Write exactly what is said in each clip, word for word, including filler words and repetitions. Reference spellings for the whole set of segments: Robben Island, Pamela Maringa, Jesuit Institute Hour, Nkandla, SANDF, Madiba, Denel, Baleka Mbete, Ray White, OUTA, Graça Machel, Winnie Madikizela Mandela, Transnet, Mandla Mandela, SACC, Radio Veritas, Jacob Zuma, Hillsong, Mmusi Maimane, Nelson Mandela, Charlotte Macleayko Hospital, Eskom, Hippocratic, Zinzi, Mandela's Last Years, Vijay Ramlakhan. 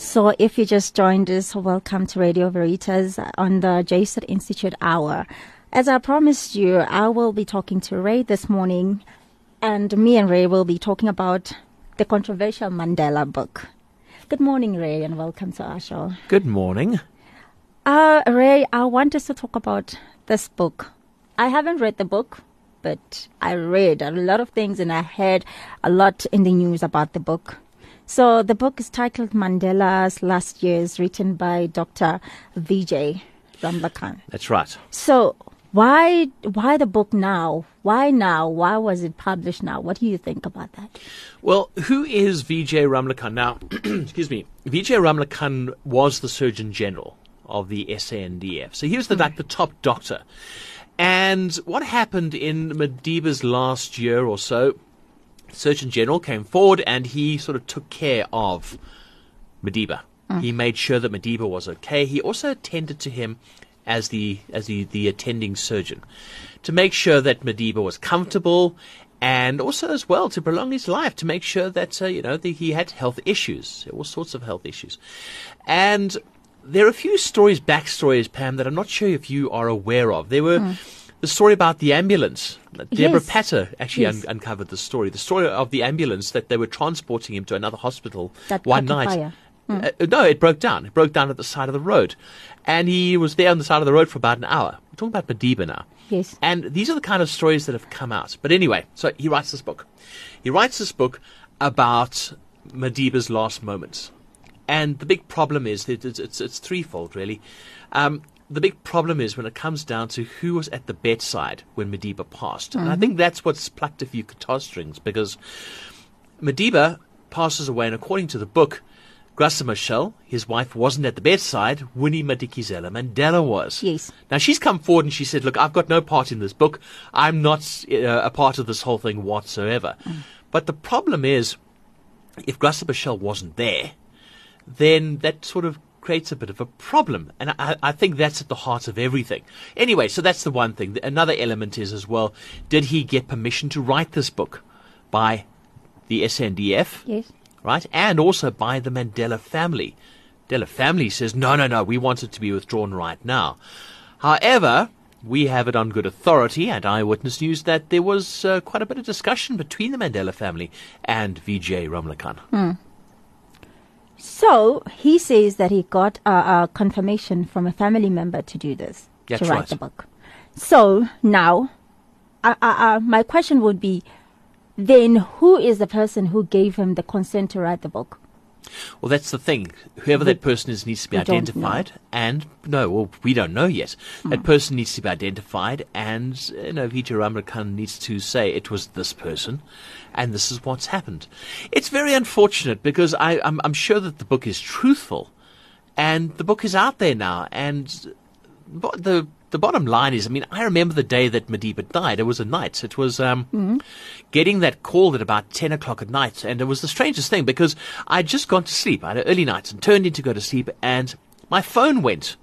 So if you just joined us, welcome to Radio Veritas on the Jesuit Institute Hour. As I promised you, I will be talking to Ray this morning, and me and Ray will be talking about the controversial Mandela book. Good morning, Ray, and welcome to our show. Good morning. Uh, Ray, I want us to talk about this book. I haven't read the book, but I read a lot of things and I heard a lot in the news about the book. So the book is titled Mandela's Last Years, written by Doctor Vijay Ramlakhan. That's right. So why why the book now? Why now? Why was it published now? What do you think about that? Well, who is Vijay Ramlakhan? Now, excuse me, Vijay Ramlakhan was the Surgeon General of the S A N D F. So he was the, mm. like, the top doctor. And what happened in Madiba's last year or so, Surgeon General came forward and he sort of took care of Madiba. Mm. He made sure that Madiba was okay. He also attended to him as the as the, the attending surgeon to make sure that Madiba was comfortable, and also as well to prolong his life, to make sure that, uh, you know, the, he had health issues, all sorts of health issues. And there are a few stories, backstories, Pam, that I'm not sure if you are aware of. There were... Mm. The story about the ambulance. Deborah yes. Patter actually yes. un- uncovered the story. The story of the ambulance that they were transporting him to another hospital that one night. Mm. Uh, no, it broke down. It broke down at the side of the road. And he was there on the side of the road for about an hour. We're talking about Madiba now. Yes. And these are the kind of stories that have come out. But anyway, so he writes this book. He writes this book about Madiba's last moments. And the big problem is, that it's, it's, it's threefold, really. Um... The big problem is when it comes down to who was at the bedside when Madiba passed. Mm-hmm. And I think that's what's plucked a few guitar strings, because Madiba passes away, and according to the book, Graça Machel, his wife, wasn't at the bedside. Winnie Madikizela Mandela was. Yes. Now, she's come forward and she said, look, I've got no part in this book. I'm not uh, a part of this whole thing whatsoever. Mm. But the problem is, if Graça Machel wasn't there, then that sort of creates a bit of a problem, and I, I think that's at the heart of everything. Anyway, so that's the one thing. Another element is as well, did he get permission to write this book by the S A N D F? Yes. Right? And also by the Mandela family. Mandela family says, no, no, no, we want it to be withdrawn right now. However, we have it on good authority and Eyewitness News that there was uh, quite a bit of discussion between the Mandela family and Vijay Ramlakhan. Hmm. So he says that he got a, a confirmation from a family member to do this, That's to write right. the book. So now, uh, uh, uh, my question would be, then who is the person who gave him the consent to write the book? Well, that's the thing. Whoever we, that person is needs to be identified. And, no, well, we don't know yet. Mm. That person needs to be identified. And, you know, Vijay Ramlakhan needs to say it was this person. And this is what's happened. It's very unfortunate because I, I'm, I'm sure that the book is truthful. And the book is out there now. And the the bottom line is, I mean, I remember the day that Madiba died. It was a night. It was um, mm-hmm. getting that call at about ten o'clock at night. And it was the strangest thing because I'd just gone to sleep. I had an early night and turned in to go to sleep. And my phone went.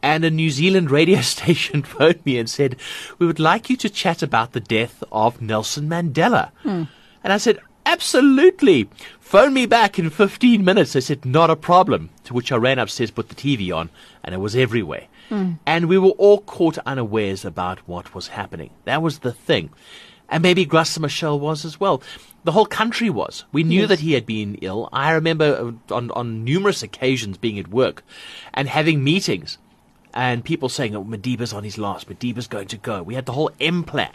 And a New Zealand radio station phoned me and said, we would like you to chat about the death of Nelson Mandela. Mm. And I said, absolutely. Phone me back in fifteen minutes. They said, not a problem. To which I ran upstairs, put the T V on, and it was everywhere. Mm. And we were all caught unawares about what was happening. That was the thing. And maybe Graça Machel was as well. The whole country was. We knew yes. that he had been ill. I remember on, on numerous occasions being at work and having meetings and people saying, oh, Madiba's on his last. Madiba's going to go. We had the whole M plan,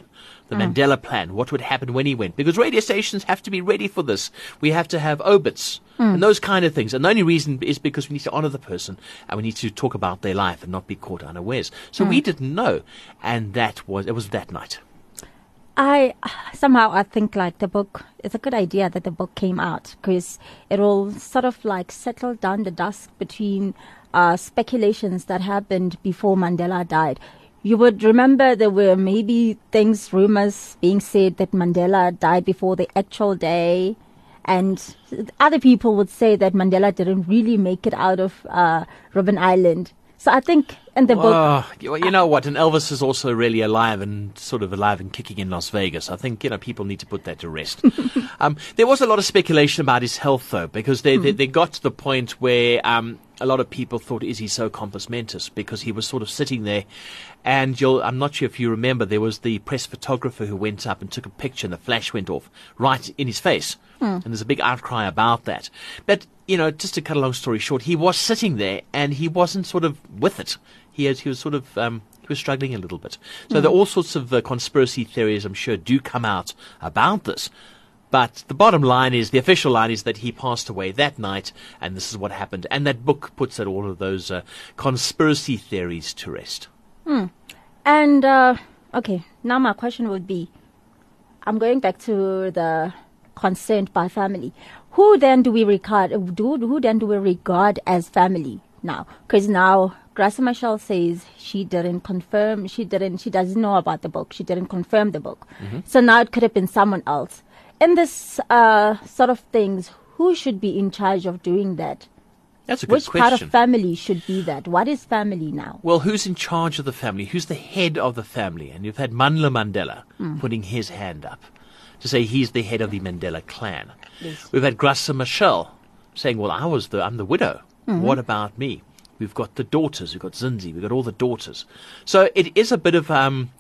the mm. Mandela plan, what would happen when he went. Because radio stations have to be ready for this. We have to have obits mm. and those kind of things. And the only reason is because we need to honor the person and we need to talk about their life and not be caught unawares. So mm. we didn't know. And that was it was that night. I somehow I think like the book, it's a good idea that the book came out because it will sort of like settle down the dust between uh, speculations that happened before Mandela died. You would remember there were maybe things, rumors being said that Mandela died before the actual day. And other people would say that Mandela didn't really make it out of uh, Robben Island. So I think in the book... Well, you know what, and Elvis is also really alive and sort of alive and kicking in Las Vegas. I think, you know, people need to put that to rest. um, there was a lot of speculation about his health, though, because they, mm. they, they got to the point where... Um, a lot of people thought, is he so compass mentis? Because he was sort of sitting there, and you'll, I'm not sure if you remember, there was the press photographer who went up and took a picture, and the flash went off right in his face. Mm. And there's a big outcry about that. But, you know, just to cut a long story short, he was sitting there, and he wasn't sort of with it. He, had, he was sort of... Um, He was struggling a little bit. So mm. there are all sorts of uh, conspiracy theories, I'm sure, do come out about this. But the bottom line is, the official line is that he passed away that night, and this is what happened. And that book puts at all of those uh, conspiracy theories to rest. Mm. And, uh, okay, now my question would be, I'm going back to the consent by family. Who then do we regard, do, who then do we regard as family now? Because now... Graça Machel says she didn't confirm, she didn't, she doesn't know about the book, she didn't confirm the book. Mm-hmm. So now it could have been someone else. In this uh, sort of things, who should be in charge of doing that? That's a good Which question. Which part of family should be that? What is family now? Well, who's in charge of the family? Who's the head of the family? And you've had Mandla Mandela mm. putting his hand up to say he's the head of the Mandela clan. Yes. We've had Graça Machel saying, well, I was the, I'm the widow. Mm-hmm. What about me? We've got the daughters. We've got Zinzi. We've got all the daughters. So it is a bit of um,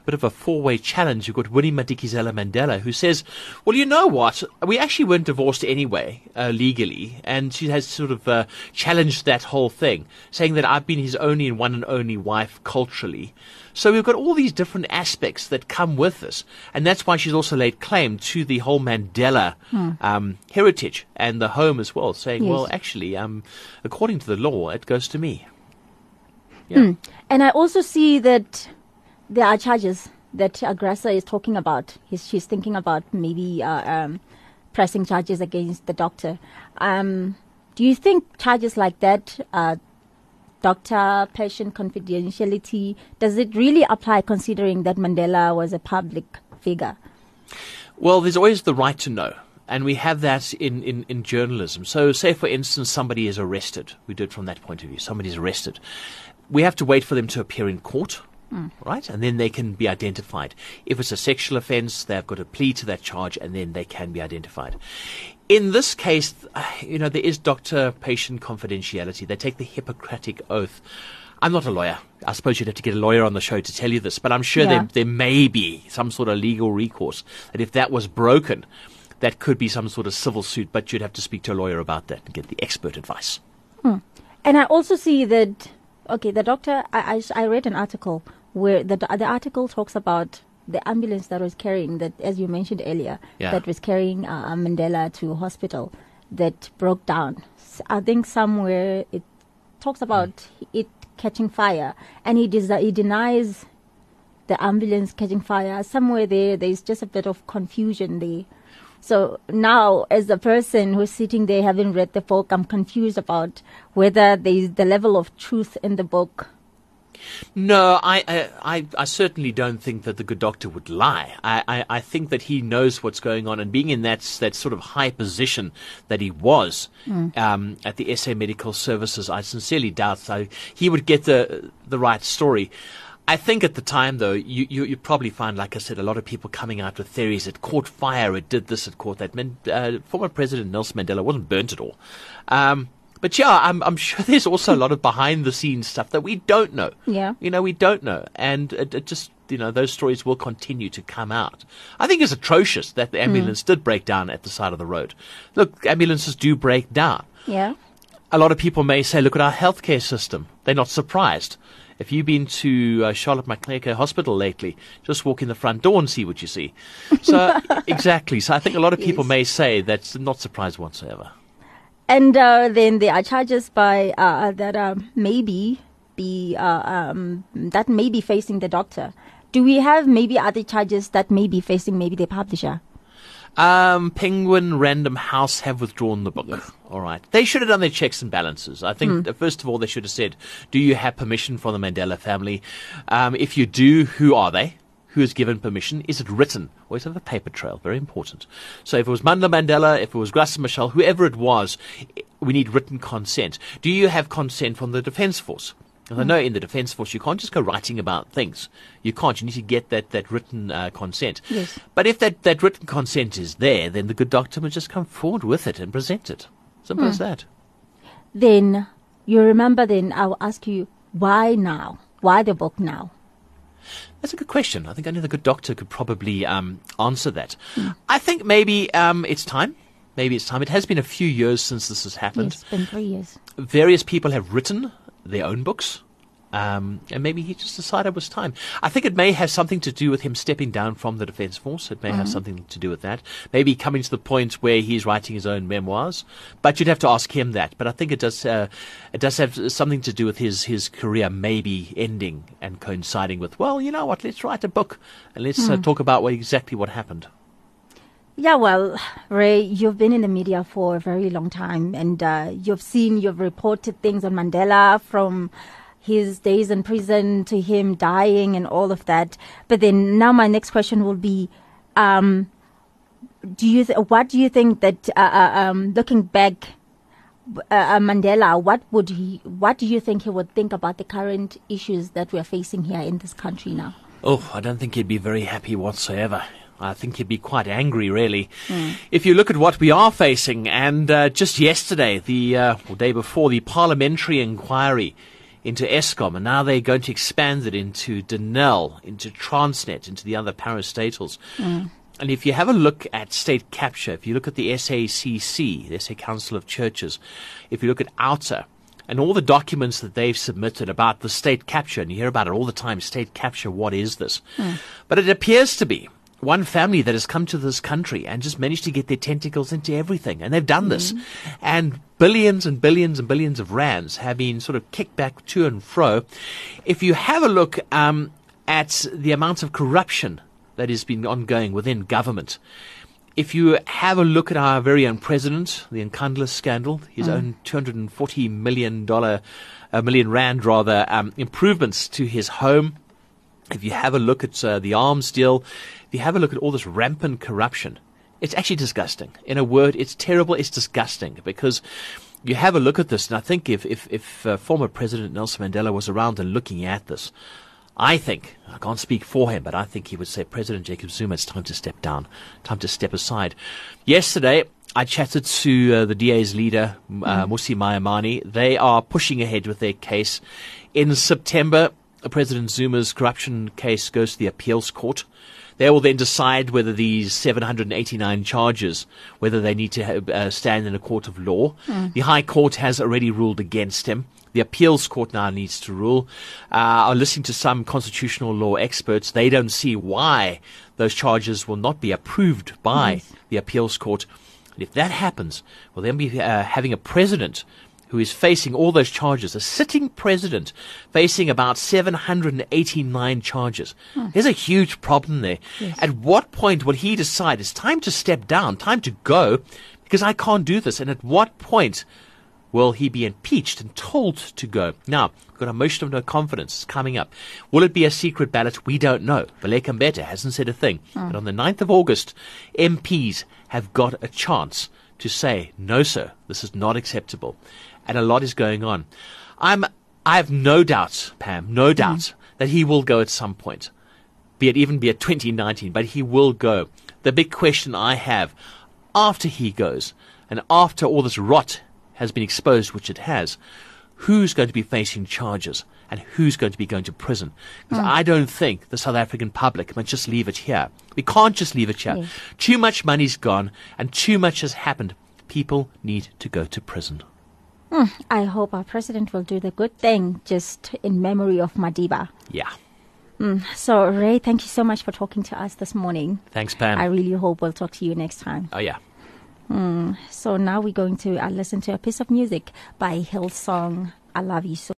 a bit of a four-way challenge. You've got Winnie Madikizela Mandela, who says, "Well, you know what? We actually weren't divorced anyway, uh, legally," and she has sort of uh, challenged that whole thing, saying that I've been his only and one and only wife culturally. So we've got all these different aspects that come with this, and that's why she's also laid claim to the whole Mandela hmm. um, heritage and the home as well, saying, yes. well, actually, um, according to the law, it goes to me. Yeah. Mm. And I also see that there are charges that Graça is talking about. He's, she's thinking about maybe uh, um, pressing charges against the doctor. Um, do you think charges like that... Uh, Doctor, patient confidentiality, does it really apply considering that Mandela was a public figure? Well, there's always the right to know. And we have that in, in, in journalism. So say, for instance, somebody is arrested. We do it from that point of view. Somebody's arrested. We have to wait for them to appear in court. Mm. Right? And then they can be identified. If it's a sexual offense, they've got to plead to that charge, and then they can be identified. In this case, you know, there is doctor-patient confidentiality. They take the Hippocratic Oath. I'm not a lawyer. I suppose you'd have to get a lawyer on the show to tell you this, but I'm sure yeah. there, there may be some sort of legal recourse that if that was broken, that could be some sort of civil suit, but you'd have to speak to a lawyer about that and get the expert advice. Hmm. And I also see that, okay, the doctor, I, I, I read an article where the the article talks about the ambulance that was carrying, that, as you mentioned earlier, yeah. that was carrying uh, Mandela to hospital, that broke down. So I think somewhere it talks about mm. it catching fire, and he, des- he denies the ambulance catching fire. Somewhere there, there's just a bit of confusion there. So now, as a person who's sitting there having read the book, I'm confused about whether there's the level of truth in the book. No, I, I, I certainly don't think that the good doctor would lie. I, I, I think that he knows what's going on, and being in that that sort of high position that he was mm. um, at the S A Medical Services, I sincerely doubt so he would get the the right story. I think at the time, though, you, you, you probably find, like I said, a lot of people coming out with theories. It caught fire. It did this. It caught that. Man, uh, former President Nelson Mandela wasn't burnt at all. Um, But yeah, I'm, I'm sure there's also a lot of behind-the-scenes stuff that we don't know. Yeah. You know, we don't know. And it, it just, you know, those stories will continue to come out. I think it's atrocious that the ambulance mm. did break down at the side of the road. Look, ambulances do break down. Yeah. A lot of people may say, look at our healthcare system. They're not surprised. If you've been to uh, Charlotte Macleayko Hospital lately, just walk in the front door and see what you see. So, exactly. So I think a lot of people yes. may say that's not surprised whatsoever. And uh, then there are charges by uh, that uh, maybe be uh, um, that may be facing the doctor. Do we have maybe other charges that may be facing maybe the publisher? Um, Penguin Random House have withdrawn the book. Yes. All right. They should have done their checks and balances. I think, mm. first of all, they should have said, do you have permission from the Mandela family? Um, if you do, who are they? Who has given permission? Is it written? Always have a paper trail. Very important. So if it was Mandla Mandela, if it was Graça Machel, whoever it was, we need written consent. Do you have consent from the Defence Force? Because I know in the Defence Force, you can't just go writing about things. You can't. You need to get that, that written uh, consent. Yes. But if that, that written consent is there, then the good doctor must just come forward with it and present it. Simple mm. as that. Then, you remember then, I'll ask you, why now? Why the book now? That's a good question. I think only the good doctor could probably um, answer that. Mm. I think maybe um, it's time. Maybe it's time. It has been a few years since this has happened. Yes, it's been three years. Various people have written their own books, um, and maybe he just decided it was time. I think it may have something to do with him stepping down from the Defence Force. It may mm-hmm. have something to do with that. Maybe coming to the point where he's writing his own memoirs. But you'd have to ask him that. But I think it does uh, it does have something to do with his, his career maybe ending and coinciding with, well, you know what, let's write a book and let's mm. uh, talk about what, exactly what happened. Yeah, well, Ray, you've been in the media for a very long time, and uh, you've seen, you've reported things on Mandela, from his days in prison to him dying and all of that. But then now my next question will be, um, do you th- what do you think that, uh, um, looking back, uh, Mandela, what would he, what do you think he would think about the current issues that we're facing here in this country now? Oh, I don't think he'd be very happy whatsoever. I think he'd be quite angry, really. Mm. If you look at what we are facing, and uh, just yesterday, the uh, or day before, the parliamentary inquiry into Eskom, and now they're going to expand it into Denel, into Transnet, into the other parastatals. Mm. And if you have a look at state capture, if you look at the S A C C, the S A Council of Churches, if you look at OUTA, and all the documents that they've submitted about the state capture, and you hear about it all the time, state capture, what is this? Mm. But it appears to be one family that has come to this country and just managed to get their tentacles into everything. And they've done this. Mm. And billions and billions and billions of rands have been sort of kicked back to and fro. If you have a look um, at the amount of corruption that has been ongoing within government, if you have a look at our very own president, the Nkandla scandal, his mm. own two hundred forty million dollars, a million rand rather, um, improvements to his home, if you have a look at uh, the arms deal, if you have a look at all this rampant corruption, it's actually disgusting. In a word, it's terrible, it's disgusting, because you have a look at this, and I think if, if, if uh, former President Nelson Mandela was around and looking at this, I think, I can't speak for him, but I think he would say, President Jacob Zuma, it's time to step down, time to step aside. Yesterday, I chatted to uh, the D A's leader, uh, Mmusi Maimane. They are pushing ahead with their case. In September, President Zuma's corruption case goes to the appeals court. They will then decide whether these seven hundred eighty-nine charges, whether they need to have, uh, stand in a court of law. Mm. The High Court has already ruled against him. The appeals court now needs to rule. Uh, I'm listening to some constitutional law experts. They don't see why those charges will not be approved by yes. the appeals court. And if that happens, we'll then be uh, having a president who is facing all those charges, a sitting president facing about seven hundred eighty-nine charges. Hmm. There's a huge problem there. Yes. At what point will he decide it's time to step down, time to go, because I can't do this? And at what point will he be impeached and told to go? Now, we've got a motion of no confidence coming up. Will it be a secret ballot? We don't know. Baleka Mbete hasn't said a thing. Hmm. But on the ninth of August, M Ps have got a chance to say, no, sir, this is not acceptable. And a lot is going on. I'm, I have no doubt, Pam, no doubt mm. that he will go at some point, be it even be it twenty nineteen, but he will go. The big question I have, after he goes, and after all this rot has been exposed, which it has, who's going to be facing charges and who's going to be going to prison? Because mm. I don't think the South African public must just leave it here. We can't just leave it here. Yes. Too much money's gone and too much has happened. People need to go to prison. Mm, I hope our president will do the good thing, just in memory of Madiba. Yeah. Mm, so, Ray, thank you so much for talking to us this morning. Thanks, Pam. I really hope we'll talk to you next time. Oh, yeah. Mm, so now we're going to uh, listen to a piece of music by Hillsong, I Love You So.